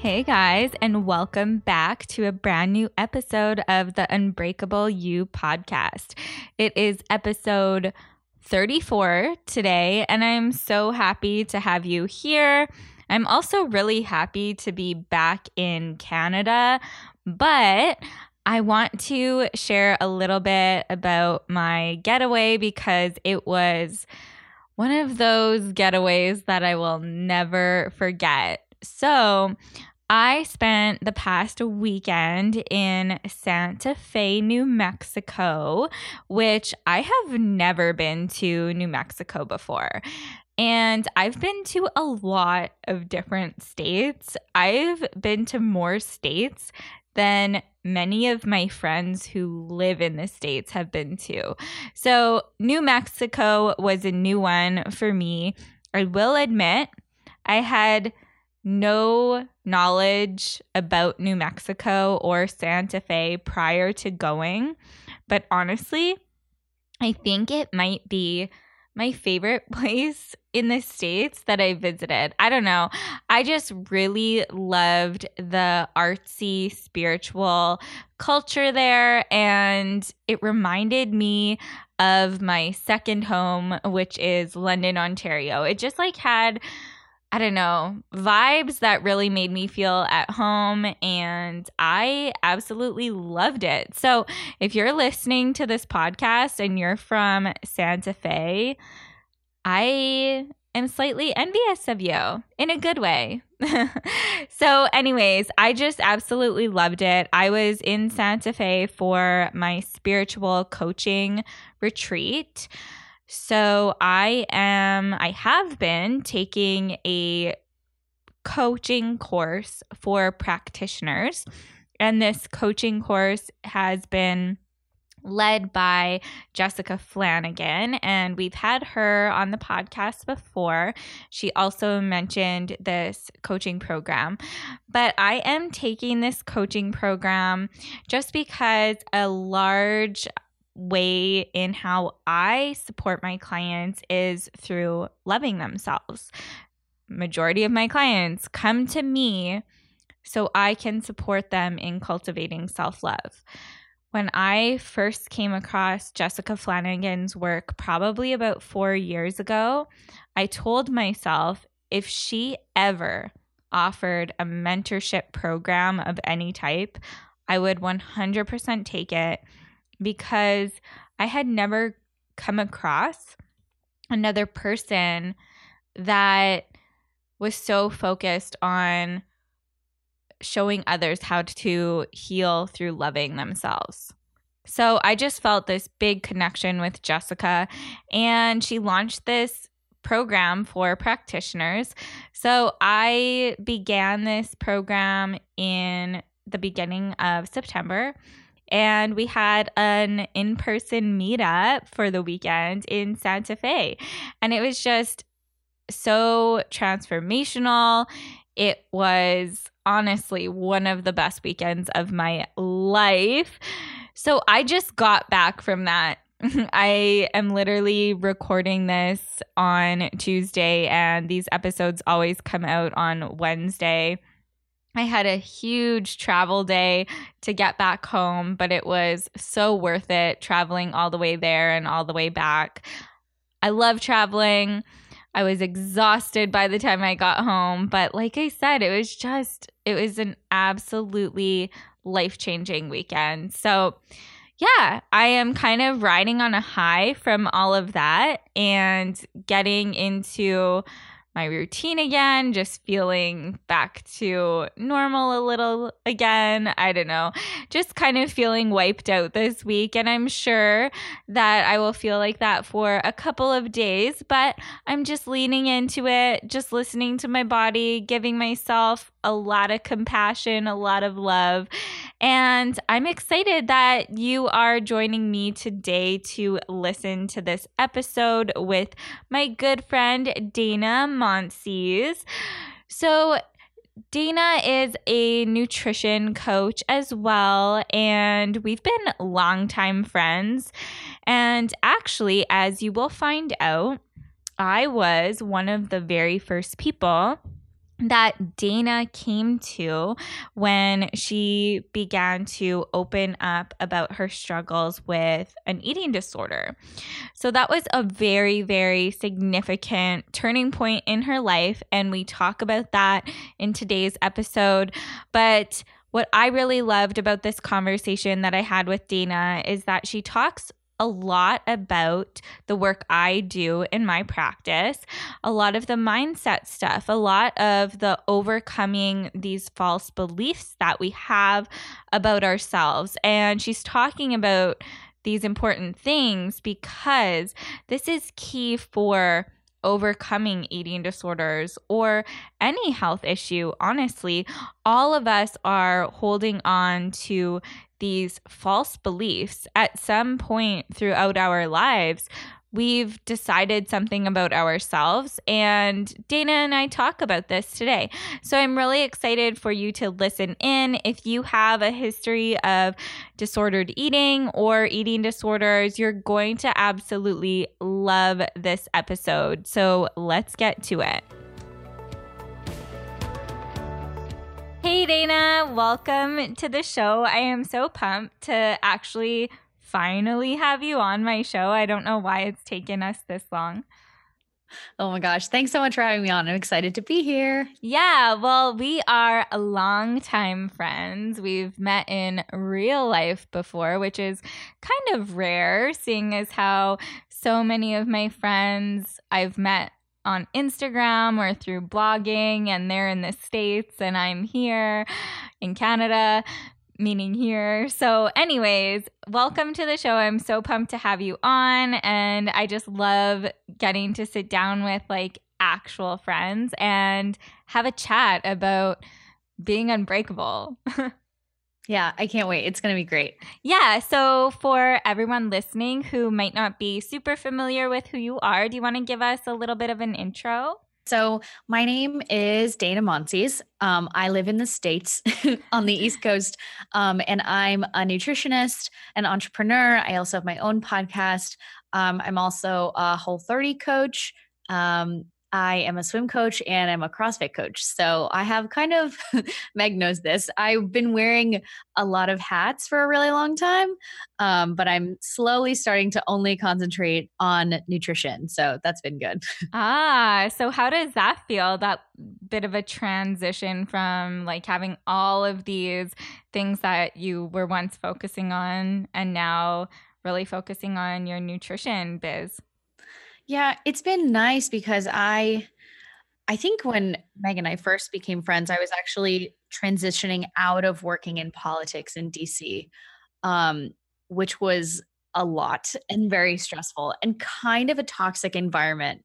Hey guys, and welcome back to a brand new episode of the Unbreakable You podcast. It is episode 34 today, and I'm so happy to have you here. I'm also really happy to be back in Canada, but I want to share a little bit about my getaway because it was one of those getaways that I will never forget. So I spent the past weekend in Santa Fe, New Mexico, which I have never been to New Mexico before. And I've been to a lot of different states. I've been to more states than many of my friends who live in the states have been to. So New Mexico was a new one for me. I will admit, I had no knowledge about New Mexico or Santa Fe prior to going, but honestly, I think it might be my favorite place in the states that I visited. I don't know. I just really loved the artsy, spiritual culture there, and it reminded me of my second home, which is London, Ontario. It just like had, I don't know, vibes that really made me feel at home, and I absolutely loved it. So if you're listening to this podcast and you're from Santa Fe, I am slightly envious of you in a good way. So anyways, I just absolutely loved it. I was in Santa Fe for my spiritual coaching retreat. So I have been taking a coaching course for practitioners, and this coaching course has been led by Jessica Flanagan, and we've had her on the podcast before. She also mentioned this coaching program, but I am taking this coaching program just because a large way in how I support my clients is through loving themselves. Majority of my clients come to me so I can support them in cultivating self-love. When I first came across Jessica Flanagan's work, probably about 4 years ago, I told myself if she ever offered a mentorship program of any type, I would 100% take it, because I had never come across another person that was so focused on showing others how to heal through loving themselves. So I just felt this big connection with Jessica, and she launched this program for practitioners. So I began this program in the beginning of September, and we had an in-person meetup for the weekend in Santa Fe. And it was just so transformational. It was honestly one of the best weekends of my life. So I just got back from that. I am literally recording this on Tuesday, and these episodes always come out on Wednesday. I had a huge travel day to get back home, but it was so worth it, traveling all the way there and all the way back. I love traveling. I was exhausted by the time I got home, but like I said, it was an absolutely life-changing weekend. So yeah, I am kind of riding on a high from all of that and getting into my routine again, just feeling back to normal a little again. I don't know, just kind of feeling wiped out this week. And I'm sure that I will feel like that for a couple of days, but I'm just leaning into it, just listening to my body, giving myself a lot of compassion, a lot of love. And I'm excited that you are joining me today to listen to this episode with my good friend, Dana Monsees. So Dana is a nutrition coach as well, and we've been longtime friends. And actually, as you will find out, I was one of the very first people that Dana came to when she began to open up about her struggles with an eating disorder. So that was a very, very significant turning point in her life, and we talk about that in today's episode. But what I really loved about this conversation that I had with Dana is that she talks a lot about the work I do in my practice, a lot of the mindset stuff, a lot of the overcoming these false beliefs that we have about ourselves. And she's talking about these important things because this is key for overcoming eating disorders or any health issue. Honestly, all of us are holding on to these false beliefs. At some point throughout our lives, we've decided something about ourselves, and Dana and I talk about this today. So I'm really excited for you to listen in. If you have a history of disordered eating or eating disorders, you're going to absolutely love this episode. So let's get to it. Hey Dana, welcome to the show. I am so pumped to actually finally have you on my show. I don't know why it's taken us this long. Oh my gosh. Thanks so much for having me on. I'm excited to be here. Yeah. Well, we are longtime friends. We've met in real life before, which is kind of rare, seeing as how so many of my friends I've met on Instagram or through blogging, and they're in the States and I'm here in Canada, meaning here. So anyways, welcome to the show. I'm so pumped to have you on, and I just love getting to sit down with like actual friends and have a chat about being unbreakable. Yeah, I can't wait. It's going to be great. Yeah. So for everyone listening who might not be super familiar with who you are, do you want to give us a little bit of an intro? So my name is Dana Monsees. I live in the States on the East Coast, and I'm a nutritionist, an entrepreneur. I also have my own podcast. I'm also a Whole30 coach. I am a swim coach and I'm a CrossFit coach. So I have kind of, Meg knows this, I've been wearing a lot of hats for a really long time, but I'm slowly starting to only concentrate on nutrition. So that's been good. Ah, so how does that feel? That bit of a transition from like having all of these things that you were once focusing on and now really focusing on your nutrition biz. Yeah, it's been nice because I think when Meg and I first became friends, I was actually transitioning out of working in politics in DC, which was a lot and very stressful and kind of a toxic environment,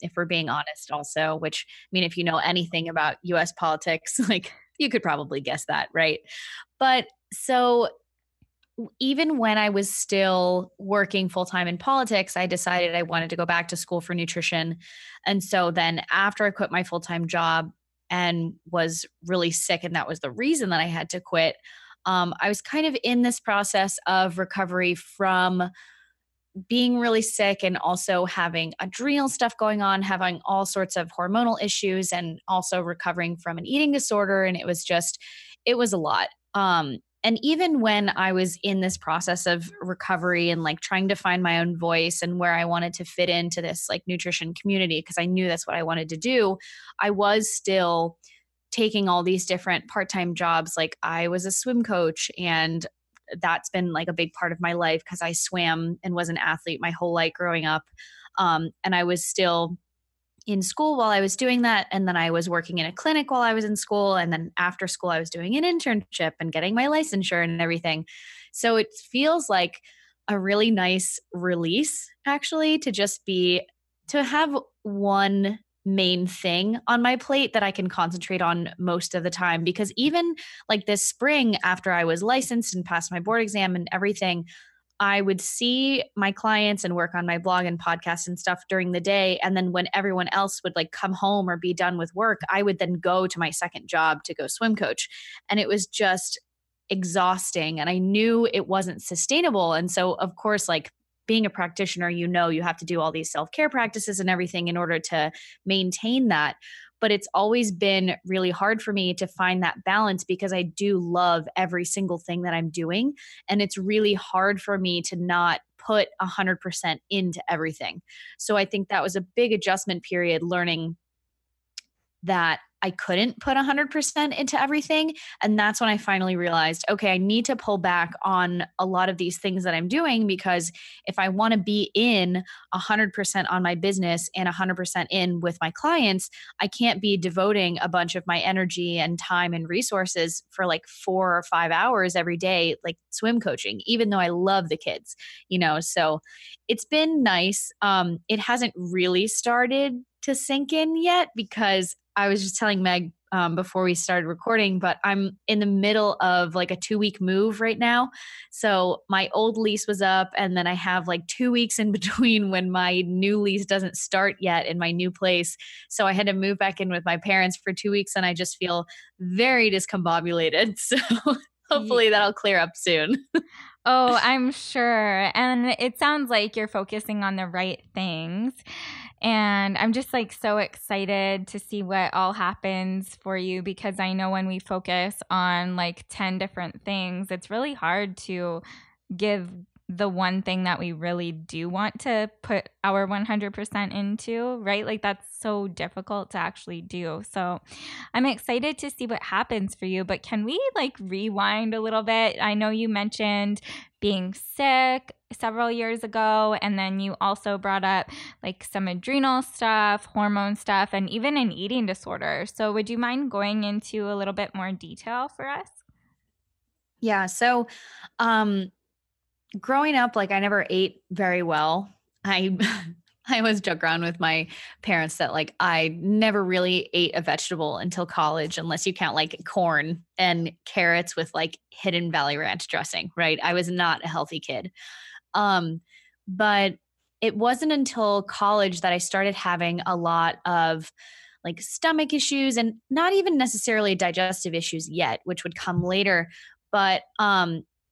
if we're being honest also, which, I mean, if you know anything about US politics, like you could probably guess that, right? But so even when I was still working full-time in politics, I decided I wanted to go back to school for nutrition. And so then after I quit my full-time job and was really sick, and that was the reason that I had to quit, I was kind of in this process of recovery from being really sick and also having adrenal stuff going on, having all sorts of hormonal issues, and also recovering from an eating disorder. And it was just, it was a lot. And even when I was in this process of recovery and like trying to find my own voice and where I wanted to fit into this like nutrition community, because I knew that's what I wanted to do, I was still taking all these different part-time jobs. Like I was a swim coach, and that's been like a big part of my life because I swam and was an athlete my whole life growing up. And I was still in school while I was doing that. And then I was working in a clinic while I was in school. And then after school, I was doing an internship and getting my licensure and everything. So it feels like a really nice release actually to just be, to have one main thing on my plate that I can concentrate on most of the time. Because even like this spring, after I was licensed and passed my board exam and everything, I would see my clients and work on my blog and podcast and stuff during the day. And then when everyone else would like come home or be done with work, I would then go to my second job to go swim coach. And it was just exhausting. And I knew it wasn't sustainable. And so of course, like being a practitioner, you know, you have to do all these self-care practices and everything in order to maintain that. But it's always been really hard for me to find that balance because I do love every single thing that I'm doing. And it's really hard for me to not put 100% into everything. So I think that was a big adjustment period, learning that I couldn't put 100% into everything. And that's when I finally realized, okay, I need to pull back on a lot of these things that I'm doing, because if I want to be in 100% on my business and 100% in with my clients, I can't be devoting a bunch of my energy and time and resources for like 4 or 5 hours every day, like swim coaching, even though I love the kids, you know? So it's been nice. It hasn't really started to sink in yet, because I was just telling Meg before we started recording, but I'm in the middle of like a 2-week move right now. So my old lease was up, and then I have like 2 weeks in between when my new lease doesn't start yet in my new place. So I had to move back in with my parents for 2 weeks, and I just feel very discombobulated. So hopefully that'll clear up soon. Oh, I'm sure. And it sounds like you're focusing on the right things. And I'm just like so excited to see what all happens for you, because I know when we focus on like 10 different things, it's really hard to give the one thing that we really do want to put our 100% into, right? Like that's so difficult to actually do. So I'm excited to see what happens for you, but can we like rewind a little bit? I know you mentioned being sick several years ago, and then you also brought up like some adrenal stuff, hormone stuff, and even an eating disorder. So would you mind going into a little bit more detail for us? Yeah. So, growing up, like I never ate very well. I always joke around with my parents that like I never really ate a vegetable until college, unless you count like corn and carrots with like hidden Valley Ranch dressing, right? I was not a healthy kid. But it wasn't until college that I started having a lot of like stomach issues, and not even necessarily digestive issues yet, which would come later. But,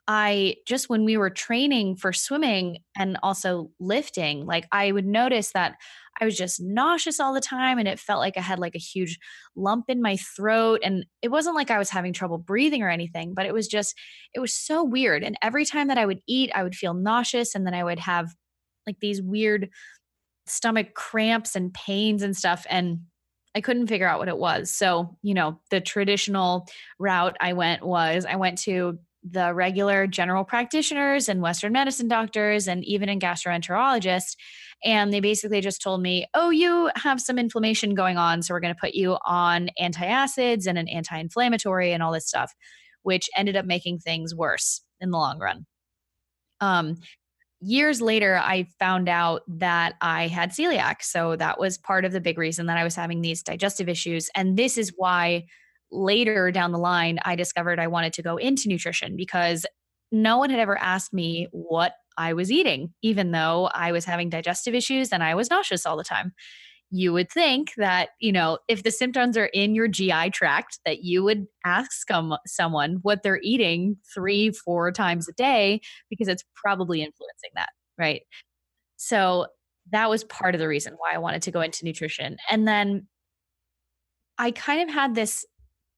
I just, when we were training for swimming and also lifting, like I would notice that I was just nauseous all the time, and it felt like I had like a huge lump in my throat. And it wasn't like I was having trouble breathing or anything, but it was just, it was so weird. And every time that I would eat, I would feel nauseous, and then I would have like these weird stomach cramps and pains and stuff. And I couldn't figure out what it was. So, you know, the traditional route I went was I went to the regular general practitioners and Western medicine doctors, and even a gastroenterologist. And they basically just told me, oh, you have some inflammation going on, so we're going to put you on antacids and an anti-inflammatory and all this stuff, which ended up making things worse in the long run. Years later, I found out that I had celiac. So that was part of the big reason that I was having these digestive issues. And this is why later down the line, I discovered I wanted to go into nutrition, because no one had ever asked me what I was eating, even though I was having digestive issues and I was nauseous all the time. You would think that, you know, if the symptoms are in your GI tract, that you would ask someone what they're eating 3-4 times a day, because it's probably influencing that, right? So that was part of the reason why I wanted to go into nutrition. And then I kind of had this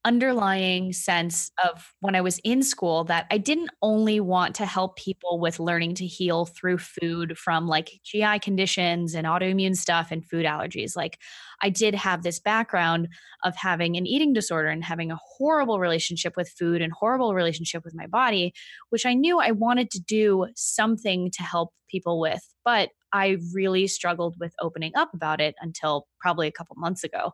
underlying sense of when I was in school that I didn't only want to help people with learning to heal through food from like GI conditions and autoimmune stuff and food allergies. Like I did have this background of having an eating disorder and having a horrible relationship with food and horrible relationship with my body, which I knew I wanted to do something to help people with, but I really struggled with opening up about it until probably a couple months ago.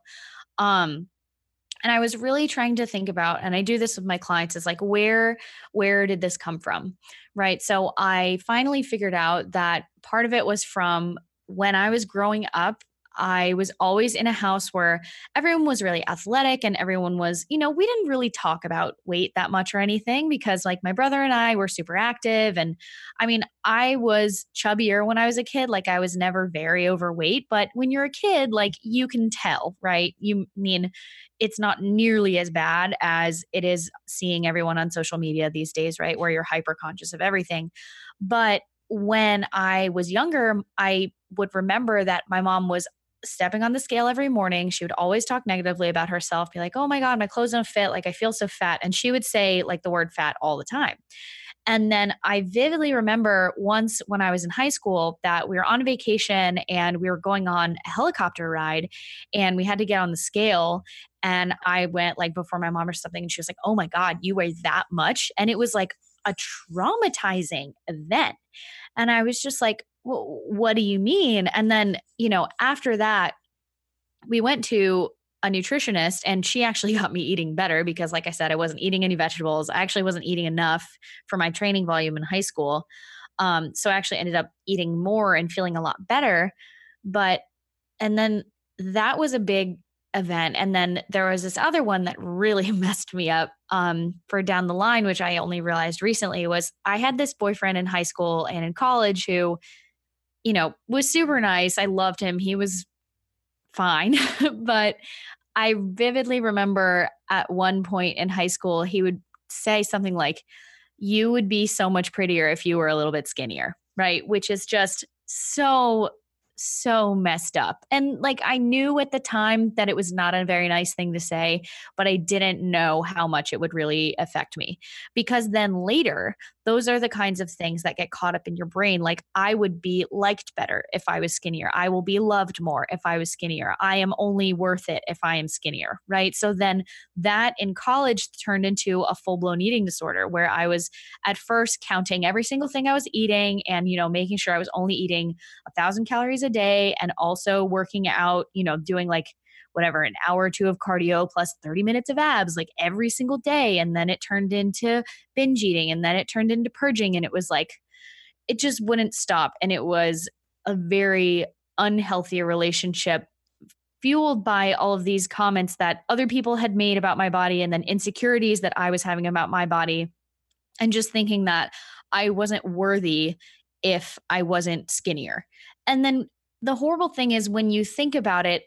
And I was really trying to think about, and I do this with my clients, is like, where did this come from? Right. So I finally figured out that part of it was from when I was growing up, I was always in a house where everyone was really athletic and everyone was, you know, we didn't really talk about weight that much or anything because like my brother and I were super active. And I mean, I was chubbier when I was a kid. Like I was never very overweight, but when you're a kid, like you can tell, right? You mean, it's not nearly as bad as it is seeing everyone on social media these days, right? Where you're hyper conscious of everything. But when I was younger, I would remember that my mom was stepping on the scale every morning. She would always talk negatively about herself, be like, oh my God, my clothes don't fit. Like I feel so fat. And she would say like the word fat all the time. And then I vividly remember once when I was in high school that we were on vacation and we were going on a helicopter ride and we had to get on the scale. And I went like before my mom or something and she was like, oh my God, you weigh that much. And it was like a traumatizing event. And I was just like, what do you mean? And then, you know, after that, we went to a nutritionist and she actually got me eating better because like I said, I wasn't eating any vegetables. I actually wasn't eating enough for my training volume in high school. So I actually ended up eating more and feeling a lot better. And then that was a big event. And then there was this other one that really messed me up for down the line, which I only realized recently was I had this boyfriend in high school and in college who, you know, was super nice. I loved him. He was fine. But I vividly remember at one point in high school, he would say something like, you would be so much prettier if you were a little bit skinnier, right? Which is just so messed up. And like, I knew at the time that it was not a very nice thing to say, but I didn't know how much it would really affect me because then later, those are the kinds of things that get caught up in your brain. Like I would be liked better if I was skinnier. I will be loved more if I was skinnier. I am only worth it if I am skinnier, right? So then that in college turned into a full-blown eating disorder where I was at first counting every single thing I was eating and, you know, making sure I was only eating 1,000 calories a day and also working out, you know, doing like whatever, an hour or two of cardio plus 30 minutes of abs, like every single day. And then it turned into binge eating and then it turned into purging. And it was like, it just wouldn't stop. And it was a very unhealthy relationship fueled by all of these comments that other people had made about my body and then insecurities that I was having about my body and just thinking that I wasn't worthy if I wasn't skinnier. And then the horrible thing is when you think about it,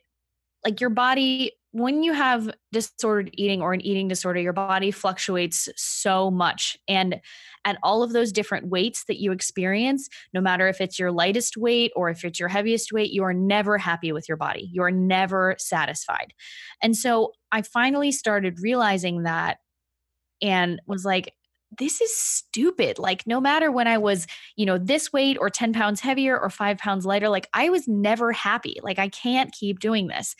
like your body, when you have disordered eating or an eating disorder, your body fluctuates so much. And at all of those different weights that you experience, no matter if it's your lightest weight or if it's your heaviest weight, you are never happy with your body. You are never satisfied. And so I finally started realizing that and was like, this is stupid. Like no matter when I was, you know, this weight or 10 pounds heavier or 5 pounds lighter, like I was never happy. Like I can't keep doing this.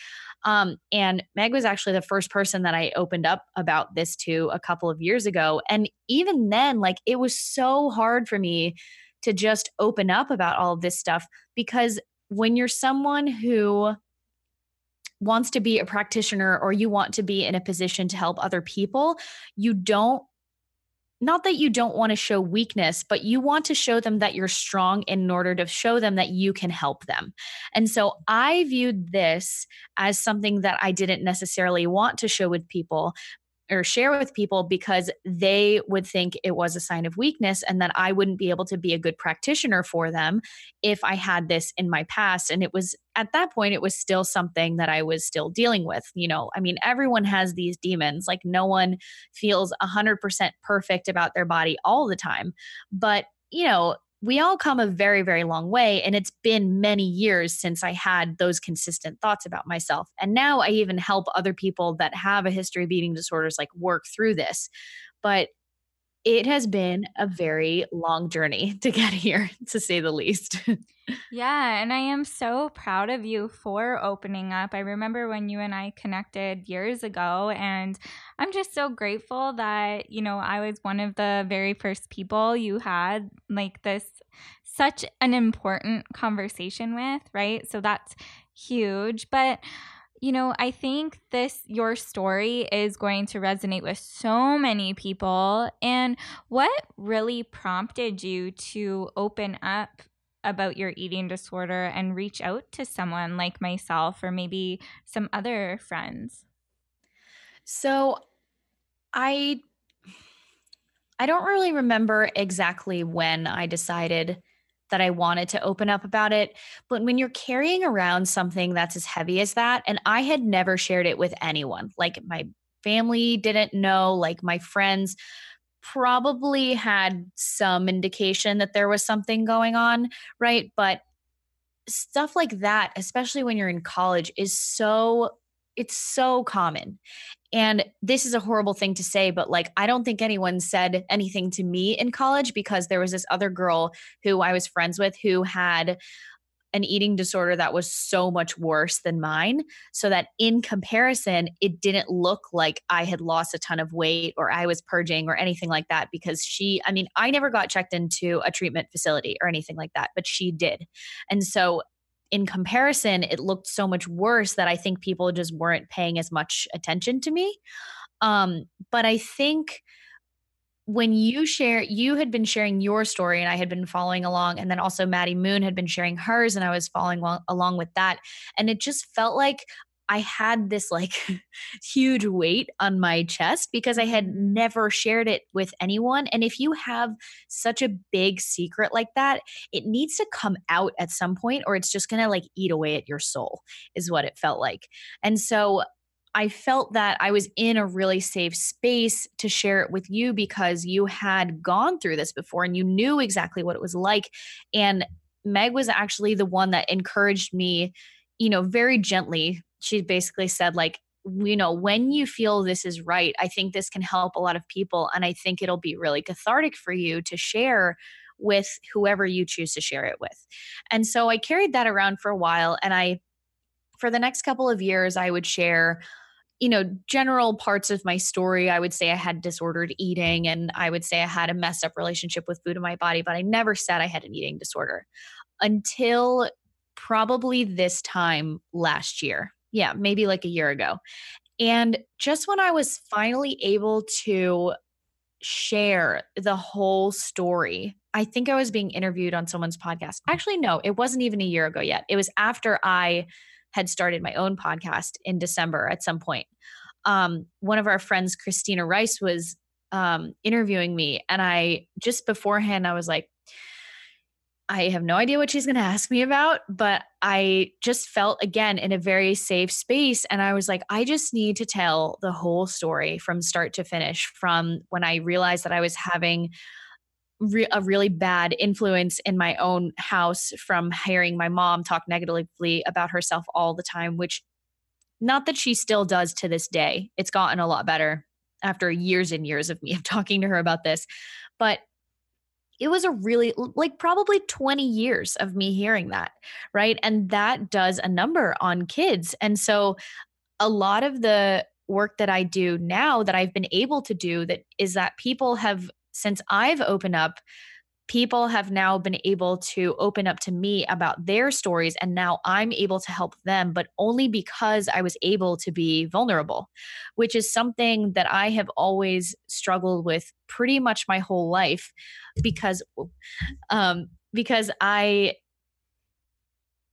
And Meg was actually the first person that I opened up about this to a couple of years ago. And even then, like it was so hard for me to just open up about all of this stuff because when you're someone who wants to be a practitioner or you want to be in a position to help other people, not that you don't want to show weakness, but you want to show them that you're strong in order to show them that you can help them. And so I viewed this as something that I didn't necessarily want to show with people or share with people because they would think it was a sign of weakness and that I wouldn't be able to be a good practitioner for them if I had this in my past. And it was at that point, it was still something that I was still dealing with. You know, I mean, everyone has these demons, like no one feels 100% perfect about their body all the time, but you know, we all come a very, very long way. And it's been many years since I had those consistent thoughts about myself. And now I even help other people that have a history of eating disorders like work through this. But it has been a very long journey to get here, to say the least. Yeah. And I am so proud of you for opening up. I remember when you and I connected years ago, and I'm just so grateful that, you know, I was one of the very first people you had like this, such an important conversation with, right? So that's huge. But you know, I think your story is going to resonate with so many people. And what really prompted you to open up about your eating disorder and reach out to someone like myself or maybe some other friends? So I don't really remember exactly when I decided that I wanted to open up about it. But when you're carrying around something that's as heavy as that, and I had never shared it with anyone, like my family didn't know, like my friends probably had some indication that there was something going on, right? But stuff like that, especially when you're in college, it's so common. And this is a horrible thing to say, but like, I don't think anyone said anything to me in college, because there was this other girl who I was friends with who had an eating disorder that was so much worse than mine. So that in comparison, it didn't look like I had lost a ton of weight or I was purging or anything like that, because I never got checked into a treatment facility or anything like that, but she did. And so in comparison, it looked so much worse that I think people just weren't paying as much attention to me. But I think when you had been sharing your story and I had been following along, and then also Maddie Moon had been sharing hers and I was following along with that. And it just felt like I had this like huge weight on my chest because I had never shared it with anyone. And if you have such a big secret like that, it needs to come out at some point, or it's just going to like eat away at your soul, is what it felt like. And so I felt that I was in a really safe space to share it with you, because you had gone through this before and you knew exactly what it was like. And Meg was actually the one that encouraged me, you know, very gently. She basically said, like, you know, when you feel this is right, I think this can help a lot of people. And I think it'll be really cathartic for you to share with whoever you choose to share it with. And so I carried that around for a while. And for the next couple of years, I would share, you know, general parts of my story. I would say I had disordered eating, and I would say I had a messed up relationship with food in my body, but I never said I had an eating disorder until probably this time last year. Yeah, maybe like a year ago. And just when I was finally able to share the whole story, I think I was being interviewed on someone's podcast. Actually, no, it wasn't even a year ago yet. It was after I had started my own podcast in December at some point. One of our friends, Christina Rice, was interviewing me. And I just beforehand, I was like, I have no idea what she's going to ask me about, but I just felt again in a very safe space. And I was like, I just need to tell the whole story from start to finish, from when I realized that I was having a really bad influence in my own house, from hearing my mom talk negatively about herself all the time, which not that she still does to this day. It's gotten a lot better after years and years of me talking to her about this. But it was a really, like, probably 20 years of me hearing that, right? And that does a number on kids. And so a lot of the work that I do now, that I've been able to do, that is that people have, since I've opened up, people have now been able to open up to me about their stories. And now I'm able to help them, but only because I was able to be vulnerable, which is something that I have always struggled with pretty much my whole life, because I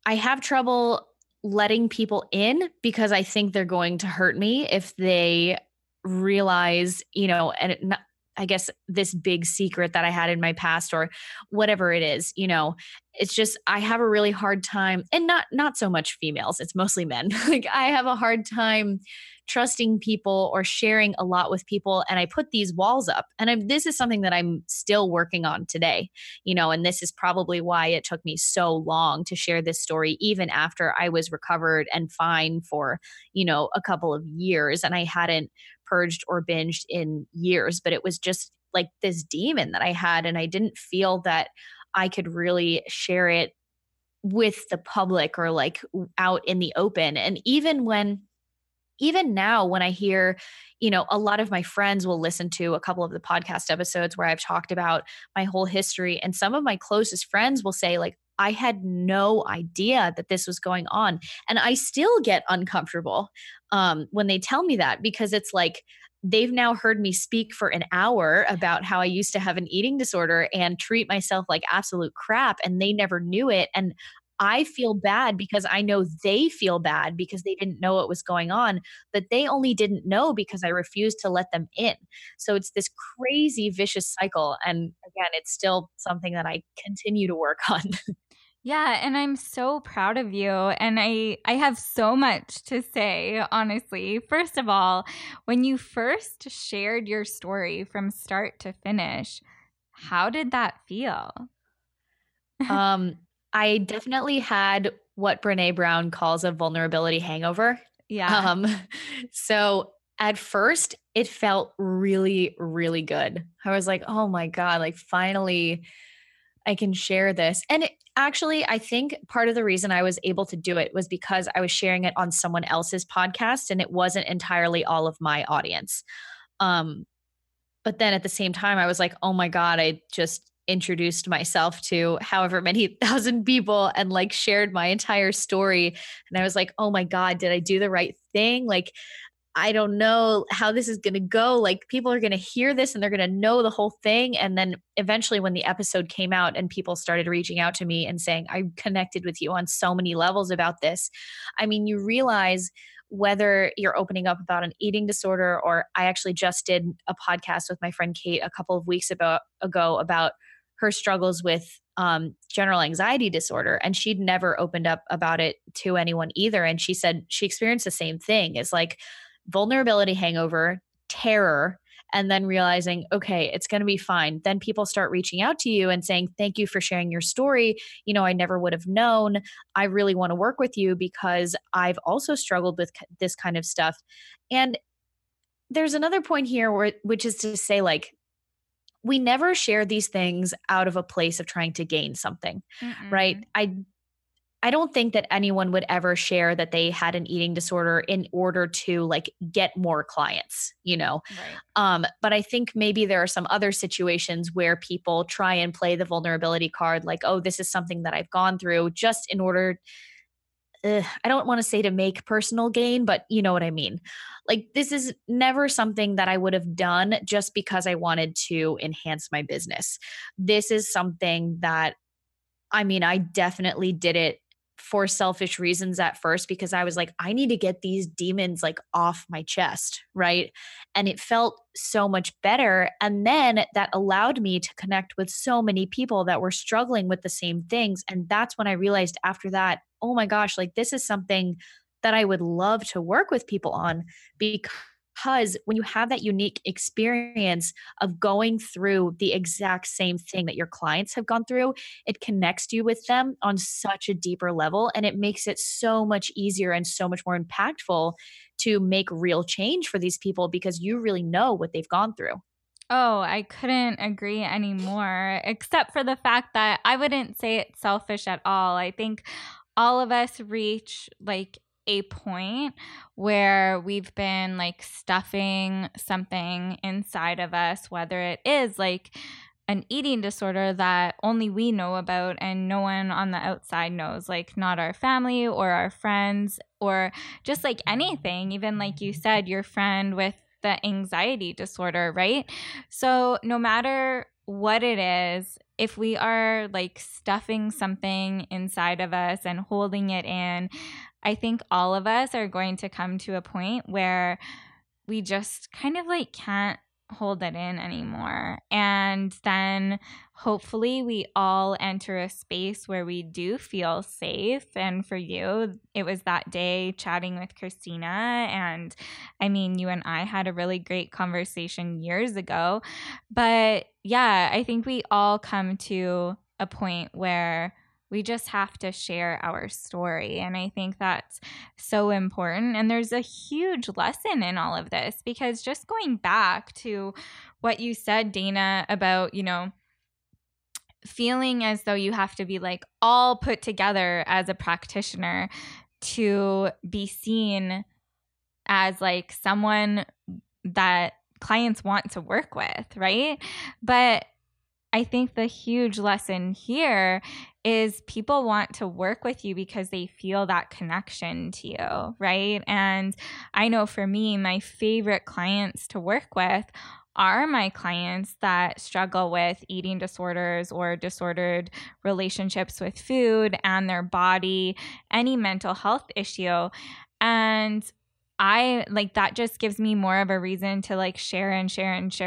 have trouble letting people in, because I think they're going to hurt me if they realize, you know, and I guess, this big secret that I had in my past or whatever it is, you know, it's just, I have a really hard time, and not so much females, it's mostly men. Like, I have a hard time trusting people or sharing a lot with people. And I put these walls up, and this is something that I'm still working on today, you know, and this is probably why it took me so long to share this story, even after I was recovered and fine for, you know, a couple of years, and I hadn't purged or binged in years, but it was just like this demon that I had. And I didn't feel that I could really share it with the public or like out in the open. And even now when I hear, you know, a lot of my friends will listen to a couple of the podcast episodes where I've talked about my whole history, and some of my closest friends will say, like, I had no idea that this was going on. And I still get uncomfortable when they tell me that, because it's like, they've now heard me speak for an hour about how I used to have an eating disorder and treat myself like absolute crap, and they never knew it. And I feel bad because I know they feel bad because they didn't know what was going on, but they only didn't know because I refused to let them in. So it's this crazy vicious cycle. And again, it's still something that I continue to work on. Yeah. And I'm so proud of you. And I have so much to say, honestly. First of all, when you first shared your story from start to finish, how did that feel? I definitely had what Brene Brown calls a vulnerability hangover. Yeah. So at first it felt really, really good. I was like, oh my God, like finally I can share this. And actually, I think part of the reason I was able to do it was because I was sharing it on someone else's podcast, and it wasn't entirely all of my audience. But then at the same time, I was like, oh my God, I just introduced myself to however many thousand people and like shared my entire story. And I was like, oh my God, did I do the right thing? Like, I don't know how this is going to go. Like, people are going to hear this and they're going to know the whole thing. And then eventually when the episode came out and people started reaching out to me and saying, I connected with you on so many levels about this. I mean, you realize whether you're opening up about an eating disorder, or I actually just did a podcast with my friend Kate a couple of weeks ago about her struggles with general anxiety disorder. And she'd never opened up about it to anyone either. And she said she experienced the same thing. It's like vulnerability hangover, terror, and then realizing, okay, it's going to be fine. Then people start reaching out to you and saying, thank you for sharing your story. You know, I never would have known. I really want to work with you because I've also struggled with this kind of stuff. And there's another point here which is to say, like, we never share these things out of a place of trying to gain something, right? I don't think that anyone would ever share that they had an eating disorder in order to like get more clients, you know? Right. But I think maybe there are some other situations where people try and play the vulnerability card, like, oh, this is something that I've gone through, just in order, I don't want to say to make personal gain, but you know what I mean? Like, this is never something that I would have done just because I wanted to enhance my business. This is something that, I mean, I definitely did it for selfish reasons at first, because I was like, I need to get these demons like off my chest, right? And it felt so much better. And then that allowed me to connect with so many people that were struggling with the same things. And that's when I realized after that, oh my gosh, like, this is something that I would love to work with people on, because when you have that unique experience of going through the exact same thing that your clients have gone through, it connects you with them on such a deeper level. And it makes it so much easier and so much more impactful to make real change for these people, because you really know what they've gone through. Oh, I couldn't agree anymore, except for the fact that I wouldn't say it's selfish at all. I think all of us reach like a point where we've been like stuffing something inside of us, whether it is like an eating disorder that only we know about and no one on the outside knows, like not our family or our friends, or just like anything, even like you said, your friend with the anxiety disorder, right? So no matter what it is, if we are like stuffing something inside of us and holding it in, I think all of us are going to come to a point where we just kind of like can't hold it in anymore. And then hopefully we all enter a space where we do feel safe. And for you, it was that day chatting with Christina. And I mean, you and I had a really great conversation years ago. But yeah, I think we all come to a point where we just have to share our story. And I think that's so important. And there's a huge lesson in all of this, because just going back to what you said, Dana, about, you know, feeling as though you have to be like all put together as a practitioner to be seen as like someone that clients want to work with, right? But I think the huge lesson here is people want to work with you because they feel that connection to you, right? And I know for me, my favorite clients to work with are my clients that struggle with eating disorders or disordered relationships with food and their body, any mental health issue. And I like that just gives me more of a reason to like share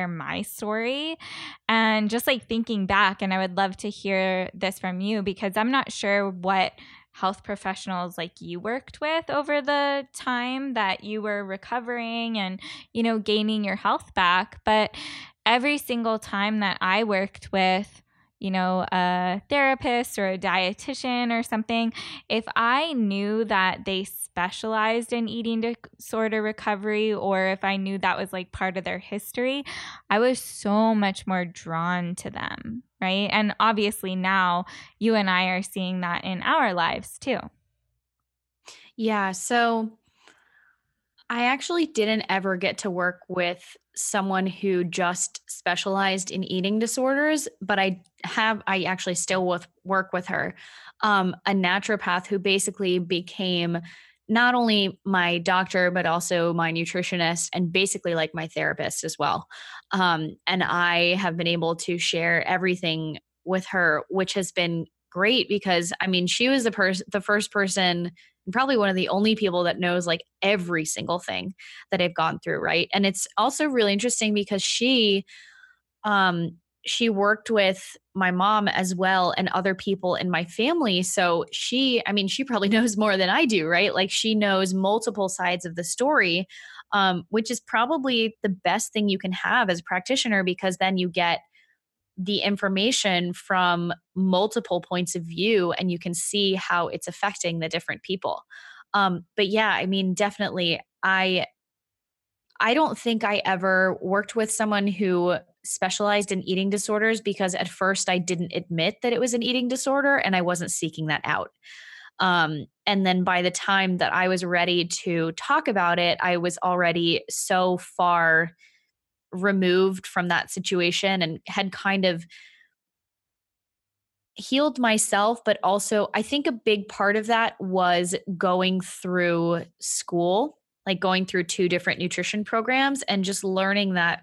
my story. And just like thinking back, and I would love to hear this from you, because I'm not sure what health professionals like you worked with over the time that you were recovering and, you know, gaining your health back. But every single time that I worked with, you know, a therapist or a dietitian or something, if I knew that they specialized in eating disorder recovery, or if I knew that was like part of their history, I was so much more drawn to them, right? And obviously now you and I are seeing that in our lives too. Yeah. So I actually didn't ever get to work with someone who just specialized in eating disorders, but I actually still work with her, a naturopath who basically became not only my doctor, but also my nutritionist and basically like my therapist as well. And I have been able to share everything with her, which has been great because, I mean, she was the first person, probably one of the only people that knows like every single thing that I've gone through. Right. And it's also really interesting because she worked with my mom as well and other people in my family. So she probably knows more than I do, right? Like she knows multiple sides of the story, which is probably the best thing you can have as a practitioner, because then you get the information from multiple points of view and you can see how it's affecting the different people. But yeah, I mean, definitely I don't think I ever worked with someone who specialized in eating disorders, because at first I didn't admit that it was an eating disorder and I wasn't seeking that out. And then by the time that I was ready to talk about it, I was already so far removed from that situation and had kind of healed myself. But also I think a big part of that was going through school, like going through two different nutrition programs and just learning that,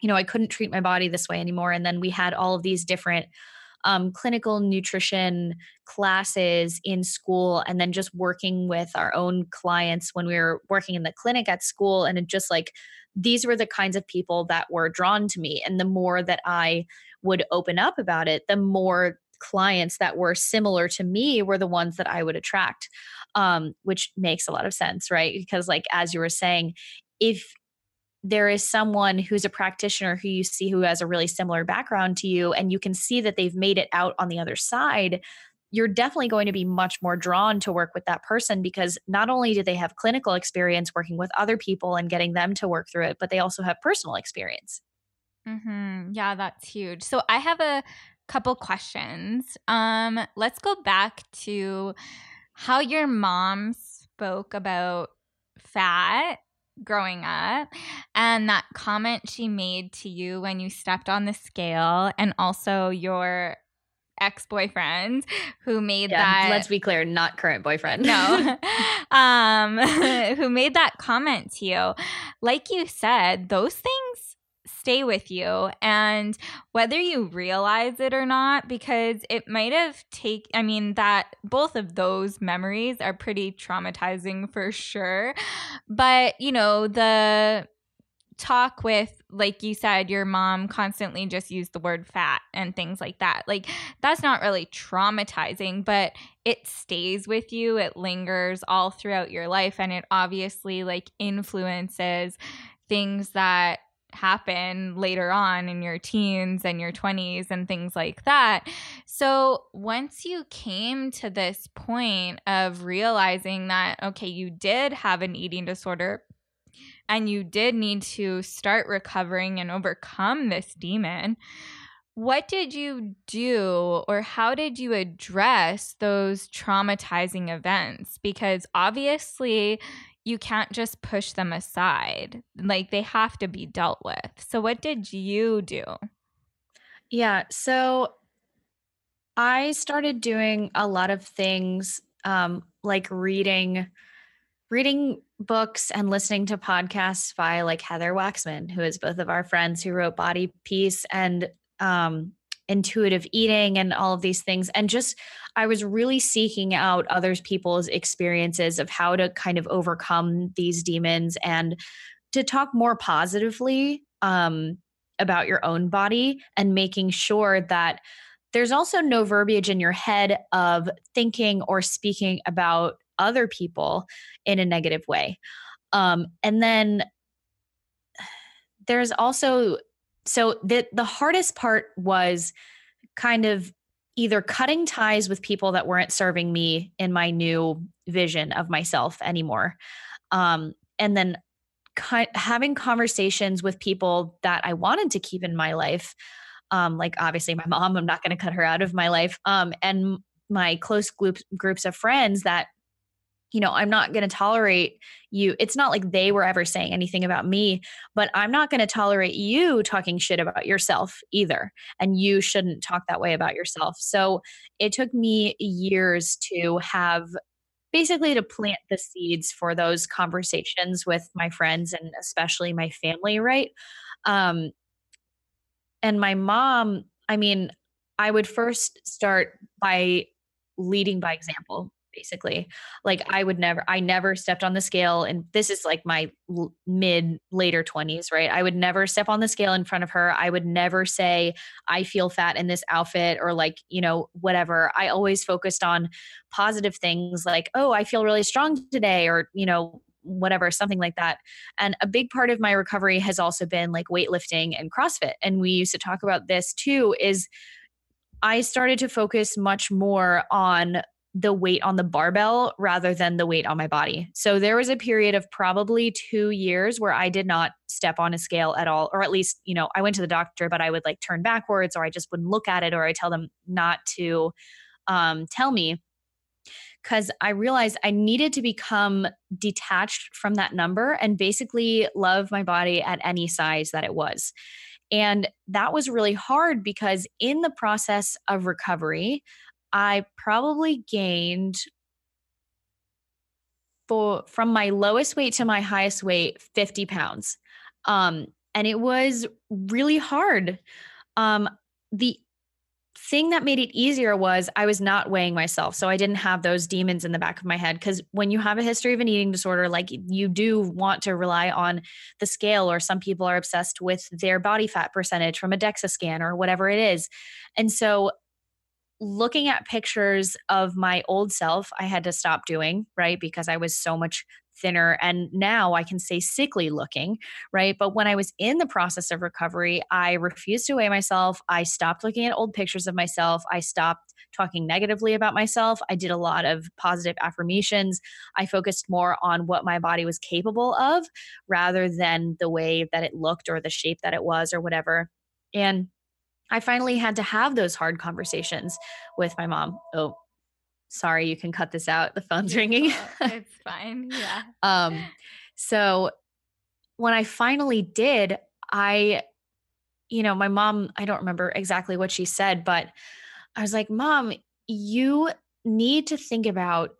you know, I couldn't treat my body this way anymore. And then we had all of these different clinical nutrition classes in school, and then just working with our own clients when we were working in the clinic at school. And it just like, these were the kinds of people that were drawn to me. And the more that I would open up about it, the more clients that were similar to me were the ones that I would attract, which makes a lot of sense, right? Because like, as you were saying, if there is someone who's a practitioner who you see who has a really similar background to you, and you can see that they've made it out on the other side, you're definitely going to be much more drawn to work with that person, because not only do they have clinical experience working with other people and getting them to work through it, but they also have personal experience. Mm-hmm. Yeah, that's huge. So I have a couple questions. Let's go back to how your mom spoke about fat growing up and that comment she made to you when you stepped on the scale, and also your ex-boyfriend who made that, let's be clear, not current boyfriend. No. Who made that comment to you. Like you said, those things stay with you, and whether you realize it or not, because it might have that both of those memories are pretty traumatizing for sure. But, you know, the talk with, like you said, your mom constantly just used the word fat and things like that. Like, that's not really traumatizing, but it stays with you. It lingers all throughout your life. And it obviously, like, influences things that happen later on in your teens and your 20s and things like that. So once you came to this point of realizing that, okay, you did have an eating disorder and you did need to start recovering and overcome this demon, what did you do, or how did you address those traumatizing events? Because obviously you can't just push them aside. Like, they have to be dealt with. So what did you do? Yeah. So I started doing a lot of things, like reading books and listening to podcasts by, like, Heather Waxman, who is both of our friends, who wrote Body Peace and, intuitive eating and all of these things. And just, I was really seeking out other people's experiences of how to kind of overcome these demons and to talk more positively about your own body, and making sure that there's also no verbiage in your head of thinking or speaking about other people in a negative way. And then there's also, so the hardest part was kind of either cutting ties with people that weren't serving me in my new vision of myself anymore. And then having conversations with people that I wanted to keep in my life. Like, obviously my mom, I'm not going to cut her out of my life. And my close groups of friends that, you know, I'm not going to tolerate you. It's not like they were ever saying anything about me, but I'm not going to tolerate you talking shit about yourself either. And you shouldn't talk that way about yourself. So it took me years to have basically to plant the seeds for those conversations with my friends and especially my family. Right. And my mom, I mean, I would first start by leading by example. Basically, like, I never stepped on the scale. And this is like my later 20s, right? I would never step on the scale in front of her. I would never say, I feel fat in this outfit, or, like, you know, whatever. I always focused on positive things like, oh, I feel really strong today, or, you know, whatever, something like that. And a big part of my recovery has also been, like, weightlifting and CrossFit. And we used to talk about this too, is I started to focus much more on the weight on the barbell rather than the weight on my body. So there was a period of probably 2 years where I did not step on a scale at all, or at least, you know, I went to the doctor, but I would, like, turn backwards, or I just wouldn't look at it, or I tell them not to tell me, because I realized I needed to become detached from that number and basically love my body at any size that it was. And that was really hard because in the process of recovery, I probably gained from my lowest weight to my highest weight, 50 pounds. And it was really hard. The thing that made it easier was I was not weighing myself. So I didn't have those demons in the back of my head. Because when you have a history of an eating disorder, like, you do want to rely on the scale, or some people are obsessed with their body fat percentage from a DEXA scan or whatever it is. And so looking at pictures of my old self, I had to stop doing, right? Because I was so much thinner, and now I can say sickly looking, right? But when I was in the process of recovery, I refused to weigh myself. I stopped looking at old pictures of myself. I stopped talking negatively about myself. I did a lot of positive affirmations. I focused more on what my body was capable of rather than the way that it looked or the shape that it was or whatever. And I finally had to have those hard conversations with my mom. Oh, sorry. You can cut this out. The phone's ringing. It's fine. Yeah. So when I finally did, you know, my mom, I don't remember exactly what she said, but I was like, Mom, you need to think about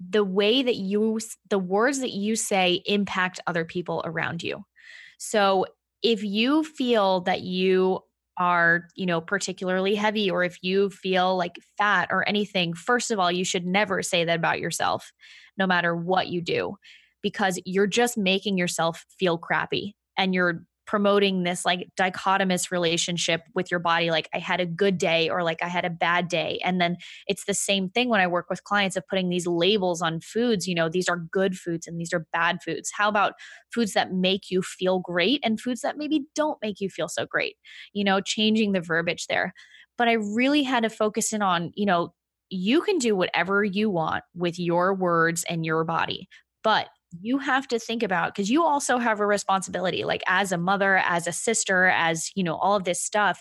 the way that the words that you say impact other people around you. So if you feel that you are, you know, particularly heavy, or if you feel like fat or anything, first of all, you should never say that about yourself, no matter what you do, because you're just making yourself feel crappy. and you're promoting this like dichotomous relationship with your body. Like I had a good day or like I had a bad day. And then it's the same thing when I work with clients of putting these labels on foods, you know, these are good foods and these are bad foods. How about foods that make you feel great and foods that maybe don't make you feel so great, you know, changing the verbiage there. But I really had to focus in on, you know, you can do whatever you want with your words and your body, but you have to think about, because you also have a responsibility, like as a mother, as a sister, as, you know, all of this stuff,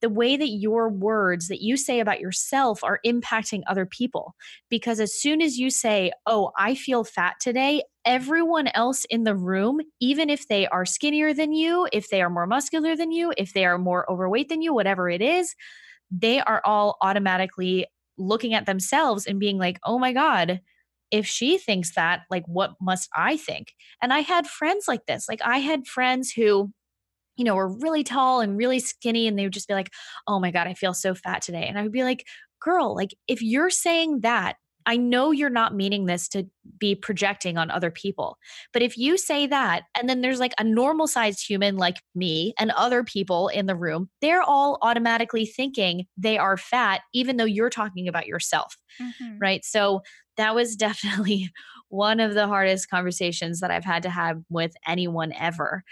the way that your words that you say about yourself are impacting other people. Because as soon as you say, oh, I feel fat today, everyone else in the room, even if they are skinnier than you, if they are more muscular than you, if they are more overweight than you, whatever it is, they are all automatically looking at themselves and being like, oh my God, if she thinks that, like, what must I think? And I had friends like this. Like I had friends who, you know, were really tall and really skinny, and they would just be like, oh my God, I feel so fat today. And I would be like, girl, like if you're saying that, I know you're not meaning this to be projecting on other people, but if you say that, and then there's like a normal sized human like me and other people in the room, they're all automatically thinking they are fat, even though you're talking about yourself. Mm-hmm. Right. So that was definitely one of the hardest conversations that I've had to have with anyone ever.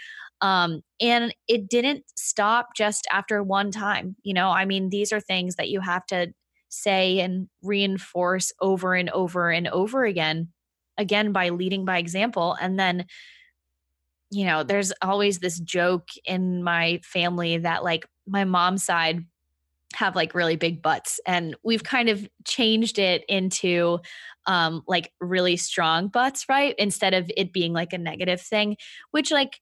And it didn't stop just after one time, you know, I mean, these are things that you have to say and reinforce over and over and over again, by leading by example. And then, you know, there's always this joke in my family that like my mom's side have like really big butts, and we've kind of changed it into like really strong butts, right? Instead of it being like a negative thing, which like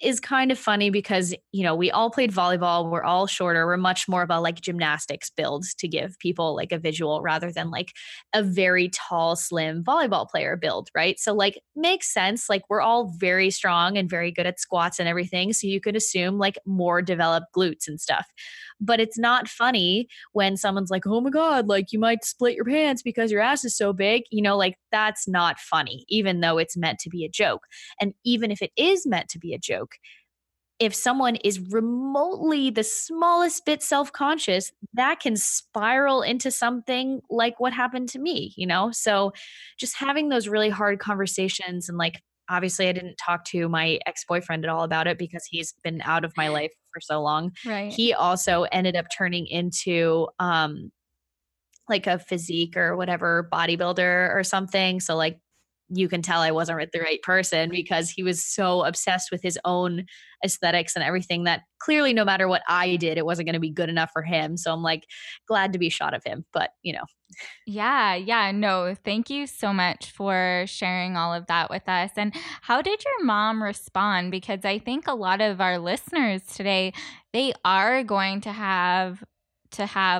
is kind of funny because, you know, we all played volleyball. We're all shorter. We're much more of a like gymnastics build to give people like a visual rather than like a very tall, slim volleyball player build. Right. So like makes sense. Like we're all very strong and very good at squats and everything. So you could assume like more developed glutes and stuff, but it's not funny when someone's like, oh my God, like you might split your pants because your ass is so big, you know, like that's not funny, even though it's meant to be a joke. And even if it is meant to be a joke, if someone is remotely the smallest bit self-conscious, that can spiral into something like what happened to me, you know? So just having those really hard conversations, and like, obviously I didn't talk to my ex-boyfriend at all about it because he's been out of my life for so long. Right. He also ended up turning into, like a physique or whatever bodybuilder or something. So like, you can tell I wasn't the right person because he was so obsessed with his own aesthetics and everything that clearly no matter what I did, it wasn't going to be good enough for him. So I'm like glad to be shot of him, but you know. Yeah. No, thank you so much for sharing all of that with us. And how did your mom respond? Because I think a lot of our listeners today, they are going to have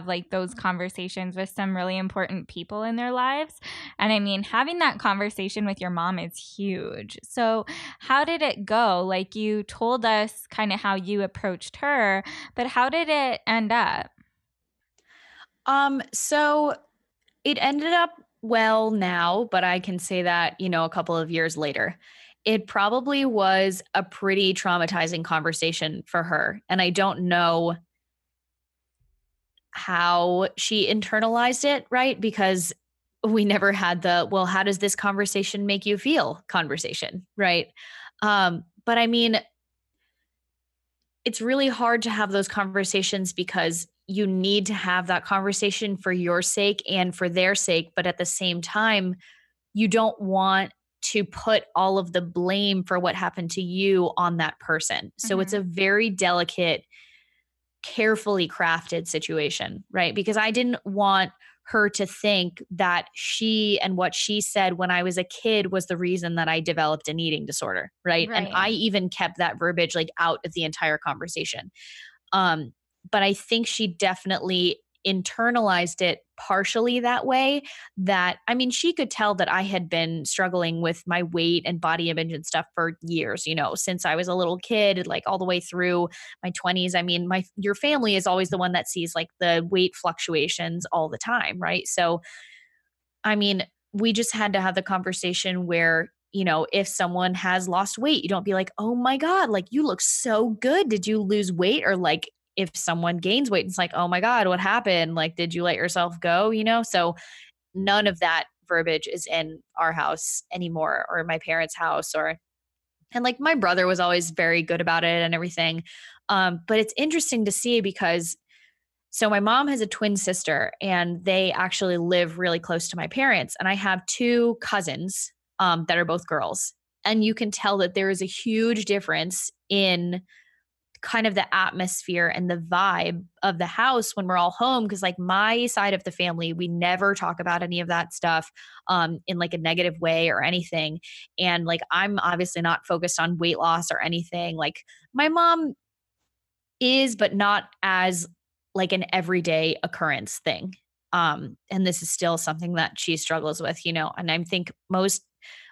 like those conversations with some really important people in their lives. And I mean, having that conversation with your mom is huge. So how did it go? Like you told us kind of how you approached her, but how did it end up? So it ended up well now, but I can say that, you know, a couple of years later. It probably was a pretty traumatizing conversation for her. And I don't know how she internalized it, right? Because we never had the, well, how does this conversation make you feel conversation, right? But I mean, it's really hard to have those conversations because you need to have that conversation for your sake and for their sake. But at the same time, you don't want to put all of the blame for what happened to you on that person. So It's a very delicate, carefully crafted situation, right? Because I didn't want her to think that she and what she said when I was a kid was the reason that I developed an eating disorder, right? And I even kept that verbiage like out of the entire conversation. But I think she definitely internalized it partially that way, that, I mean, she could tell that I had been struggling with my weight and body image and stuff for years, you know, since I was a little kid, like all the way through my 20s. I mean, your family is always the one that sees like the weight fluctuations all the time, right? So, I mean, we just had to have the conversation where you know, if someone has lost weight, you don't be like, oh my God, like you look so good. Did you lose weight? Or like if someone gains weight, it's like, oh my God, what happened? Like, did you let yourself go? You know? So none of that verbiage is in our house anymore, or my parents' house, or, and like my brother was always very good about it and everything. But it's interesting to see because, so my mom has a twin sister and they actually live really close to my parents. And I have two cousins that are both girls. And you can tell that there is a huge difference in kind of the atmosphere and the vibe of the house when we're all home. Cause like my side of the family, we never talk about any of that stuff in like a negative way or anything. And like, I'm obviously not focused on weight loss or anything. Like my mom is, but not as like an everyday occurrence thing. And this is still something that she struggles with, you know, and I think most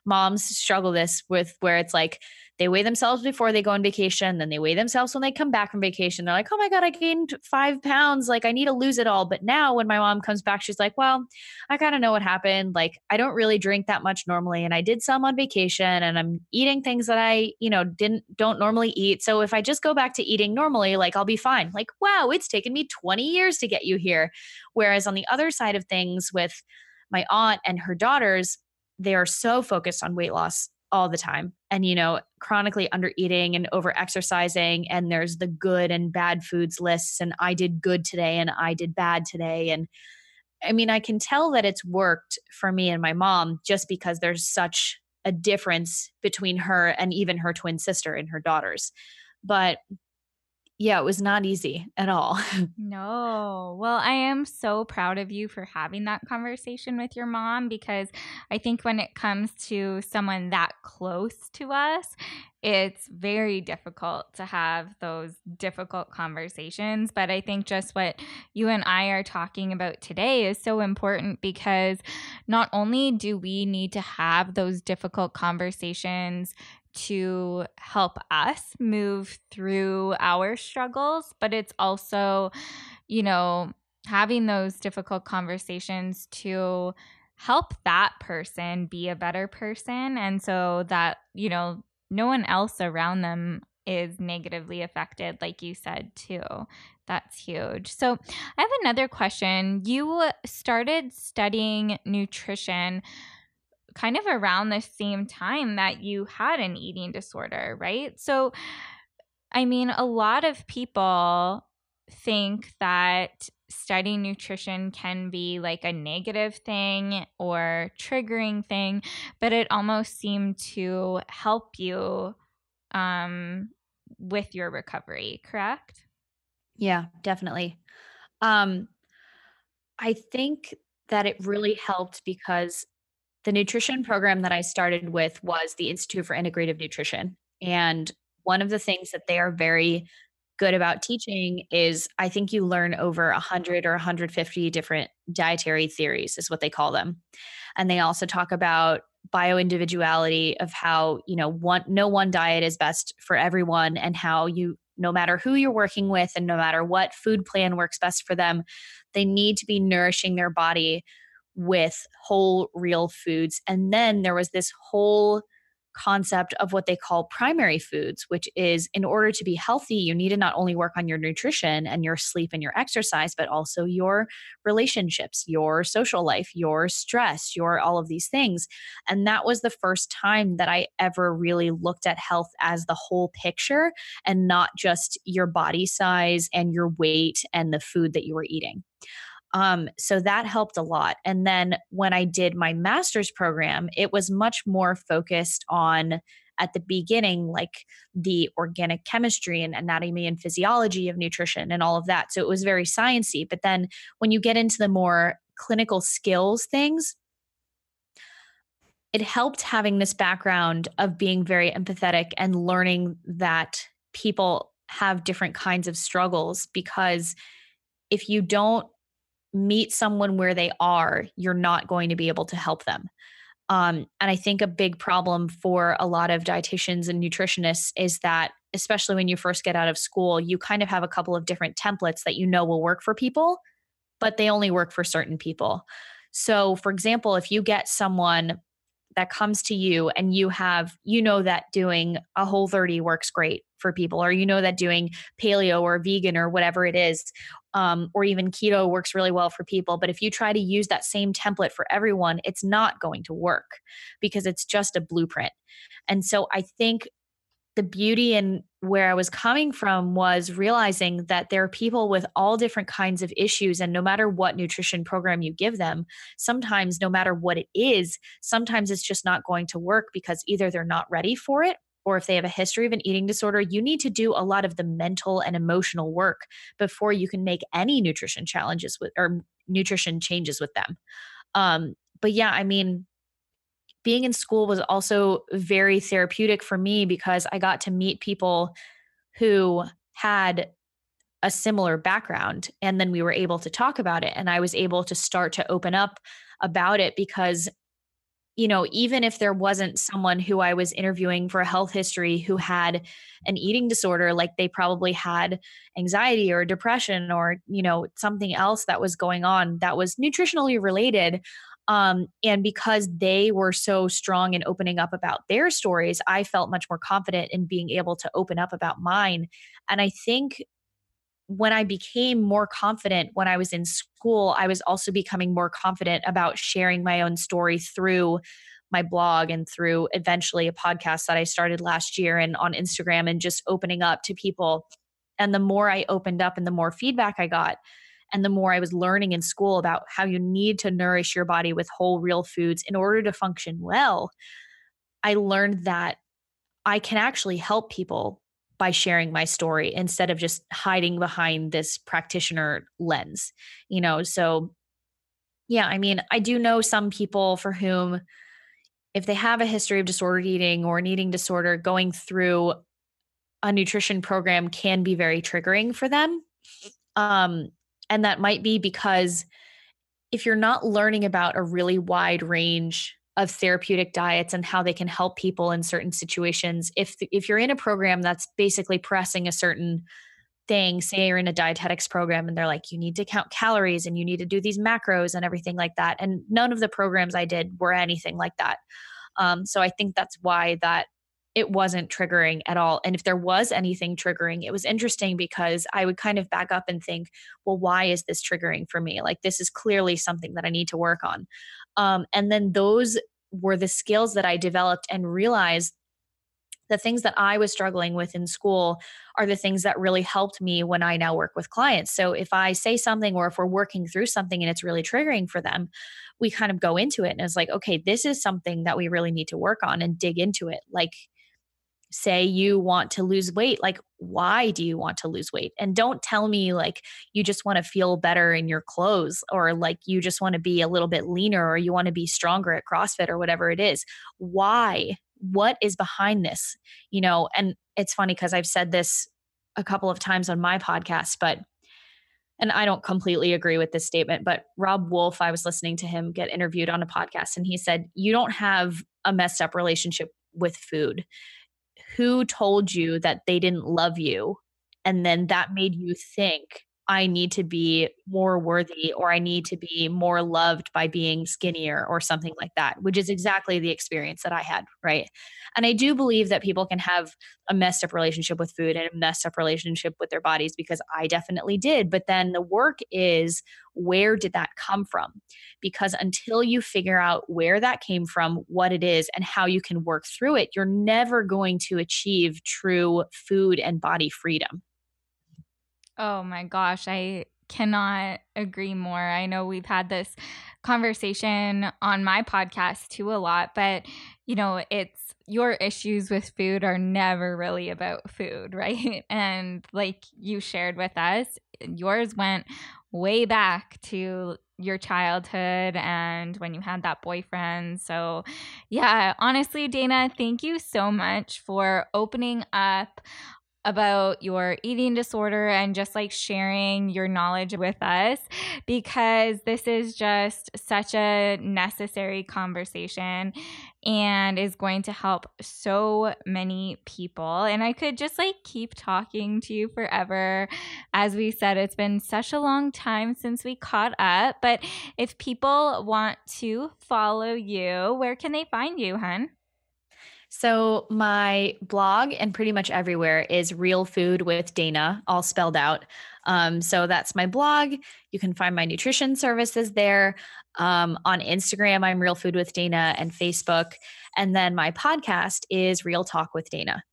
moms struggle this with, where it's like they weigh themselves before they go on vacation. Then they weigh themselves when they come back from vacation. They're like, oh my God, I gained 5 pounds. Like I need to lose it all. But now when my mom comes back, she's like, well, I kind of know what happened. Like I don't really drink that much normally. And I did some on vacation and I'm eating things that I, you know, don't normally eat. So if I just go back to eating normally, like I'll be fine. Like, wow, it's taken me 20 years to get you here. Whereas on the other side of things with my aunt and her daughters, they are so focused on weight loss all the time and, you know, chronically under eating and over exercising. And there's the good and bad foods lists. And I did good today and I did bad today. And I mean, I can tell that it's worked for me and my mom just because there's such a difference between her and even her twin sister and her daughters. But yeah, it was not easy at all. No. Well, I am so proud of you for having that conversation with your mom, because I think when it comes to someone that close to us, it's very difficult to have those difficult conversations. But I think just what you and I are talking about today is so important, because not only do we need to have those difficult conversations to help us move through our struggles, but it's also, you know, having those difficult conversations to help that person be a better person. And so that, you know, no one else around them is negatively affected, like you said, too. That's huge. So I have another question. You started studying nutrition kind of around the same time that you had an eating disorder, right? So, I mean, a lot of people think that studying nutrition can be like a negative thing or triggering thing, but it almost seemed to help you with your recovery, correct? Yeah, definitely. I think that it really helped because the nutrition program that I started with was the Institute for Integrative Nutrition. And one of the things that they are very good about teaching is I think you learn over 100 or 150 different dietary theories is what they call them. And they also talk about bioindividuality, of how, you know, no one diet is best for everyone, and how you, no matter who you're working with and no matter what food plan works best for them, they need to be nourishing their body with whole, real foods. And then there was this whole concept of what they call primary foods, which is in order to be healthy, you need to not only work on your nutrition and your sleep and your exercise, but also your relationships, your social life, your stress, your all of these things. And that was the first time that I ever really looked at health as the whole picture and not just your body size and your weight and the food that you were eating. So that helped a lot. And then when I did my master's program, it was much more focused on, at the beginning, like the organic chemistry and anatomy and physiology of nutrition and all of that. So it was very sciencey. But then when you get into the more clinical skills things, it helped having this background of being very empathetic and learning that people have different kinds of struggles, because if you don't meet someone where they are, you're not going to be able to help them. And I think a big problem for a lot of dietitians and nutritionists is that, especially when you first get out of school, you kind of have a couple of different templates that you know will work for people, but they only work for certain people. So for example, if you get someone that comes to you and you have, you know, that doing a Whole30 works great for people, or you know that doing paleo or vegan or whatever it is, or even keto works really well for people. But if you try to use that same template for everyone, it's not going to work because it's just a blueprint. And so I think the beauty and where I was coming from was realizing that there are people with all different kinds of issues. And no matter what nutrition program you give them, sometimes no matter what it is, sometimes it's just not going to work because either they're not ready for it, or if they have a history of an eating disorder, you need to do a lot of the mental and emotional work before you can make any nutrition challenges with, or nutrition changes with them. But yeah, I mean, being in school was also very therapeutic for me because I got to meet people who had a similar background, and then we were able to talk about it. And I was able to start to open up about it because, you know, even if there wasn't someone who I was interviewing for a health history who had an eating disorder, like they probably had anxiety or depression or, you know, something else that was going on that was nutritionally related. And because they were so strong in opening up about their stories, I felt much more confident in being able to open up about mine. And I think when I became more confident when I was in school, I was also becoming more confident about sharing my own story through my blog and through eventually a podcast that I started last year and on Instagram, and just opening up to people. And the more I opened up and the more feedback I got, and the more I was learning in school about how you need to nourish your body with whole, real foods in order to function well, I learned that I can actually help people by sharing my story instead of just hiding behind this practitioner lens, you know? So yeah, I mean, I do know some people for whom if they have a history of disordered eating or an eating disorder, going through a nutrition program can be very triggering for them. And that might be because if you're not learning about a really wide range of therapeutic diets and how they can help people in certain situations, if you're in a program that's basically pressing a certain thing, say you're in a dietetics program and they're like, you need to count calories and you need to do these macros and everything like that. And none of the programs I did were anything like that. So I think that's why that it wasn't triggering at all. And if there was anything triggering, it was interesting because I would kind of back up and think, well, why is this triggering for me? Like, this is clearly something that I need to work on. And then those were the skills that I developed and realized the things that I was struggling with in school are the things that really helped me when I now work with clients. So if I say something, or if we're working through something and it's really triggering for them, we kind of go into it and it's like, okay, this is something that we really need to work on and dig into it. Like, say you want to lose weight. Like, why do you want to lose weight? And don't tell me like you just want to feel better in your clothes, or like you just want to be a little bit leaner, or you want to be stronger at CrossFit, or whatever it is. Why? What is behind this? You know, and it's funny because I've said this a couple of times on my podcast, and I don't completely agree with this statement, but Rob Wolf, I was listening to him get interviewed on a podcast, and he said, you don't have a messed up relationship with food. Who told you that they didn't love you? And then that made you think, I need to be more worthy, or I need to be more loved by being skinnier, or something like that, which is exactly the experience that I had. Right. And I do believe that people can have a messed up relationship with food and a messed up relationship with their bodies, because I definitely did. But then the work is, where did that come from? Because until you figure out where that came from, what it is, and how you can work through it, you're never going to achieve true food and body freedom. Oh my gosh, I cannot agree more. I know we've had this conversation on my podcast too a lot, but you know, it's your issues with food are never really about food, right? And like you shared with us, yours went way back to your childhood and when you had that boyfriend. So yeah, honestly, Dana, thank you so much for opening up about your eating disorder and just like sharing your knowledge with us, because this is just such a necessary conversation and is going to help so many people. And I could just like keep talking to you forever. As we said, it's been such a long time since we caught up, but if people want to follow you, where can they find you, hun? So my blog and pretty much everywhere is Real Food with Dana, all spelled out. So that's my blog. You can find my nutrition services there. On Instagram, I'm Real Food with Dana, and Facebook. And then my podcast is Real Talk with Dana.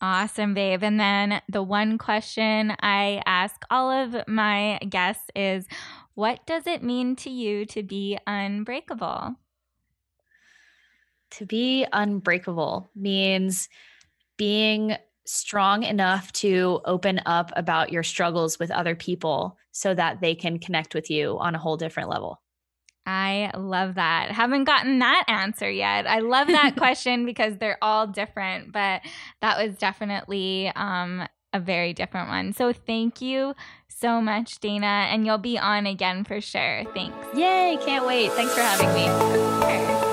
Awesome, babe. And then the one question I ask all of my guests is, what does it mean to you to be unbreakable? To be unbreakable means being strong enough to open up about your struggles with other people so that they can connect with you on a whole different level. I love that. Haven't gotten that answer yet. I love that question because they're all different, but that was definitely a very different one. So thank you so much, Dana, and you'll be on again for sure. Thanks. Yay, can't wait. Thanks for having me.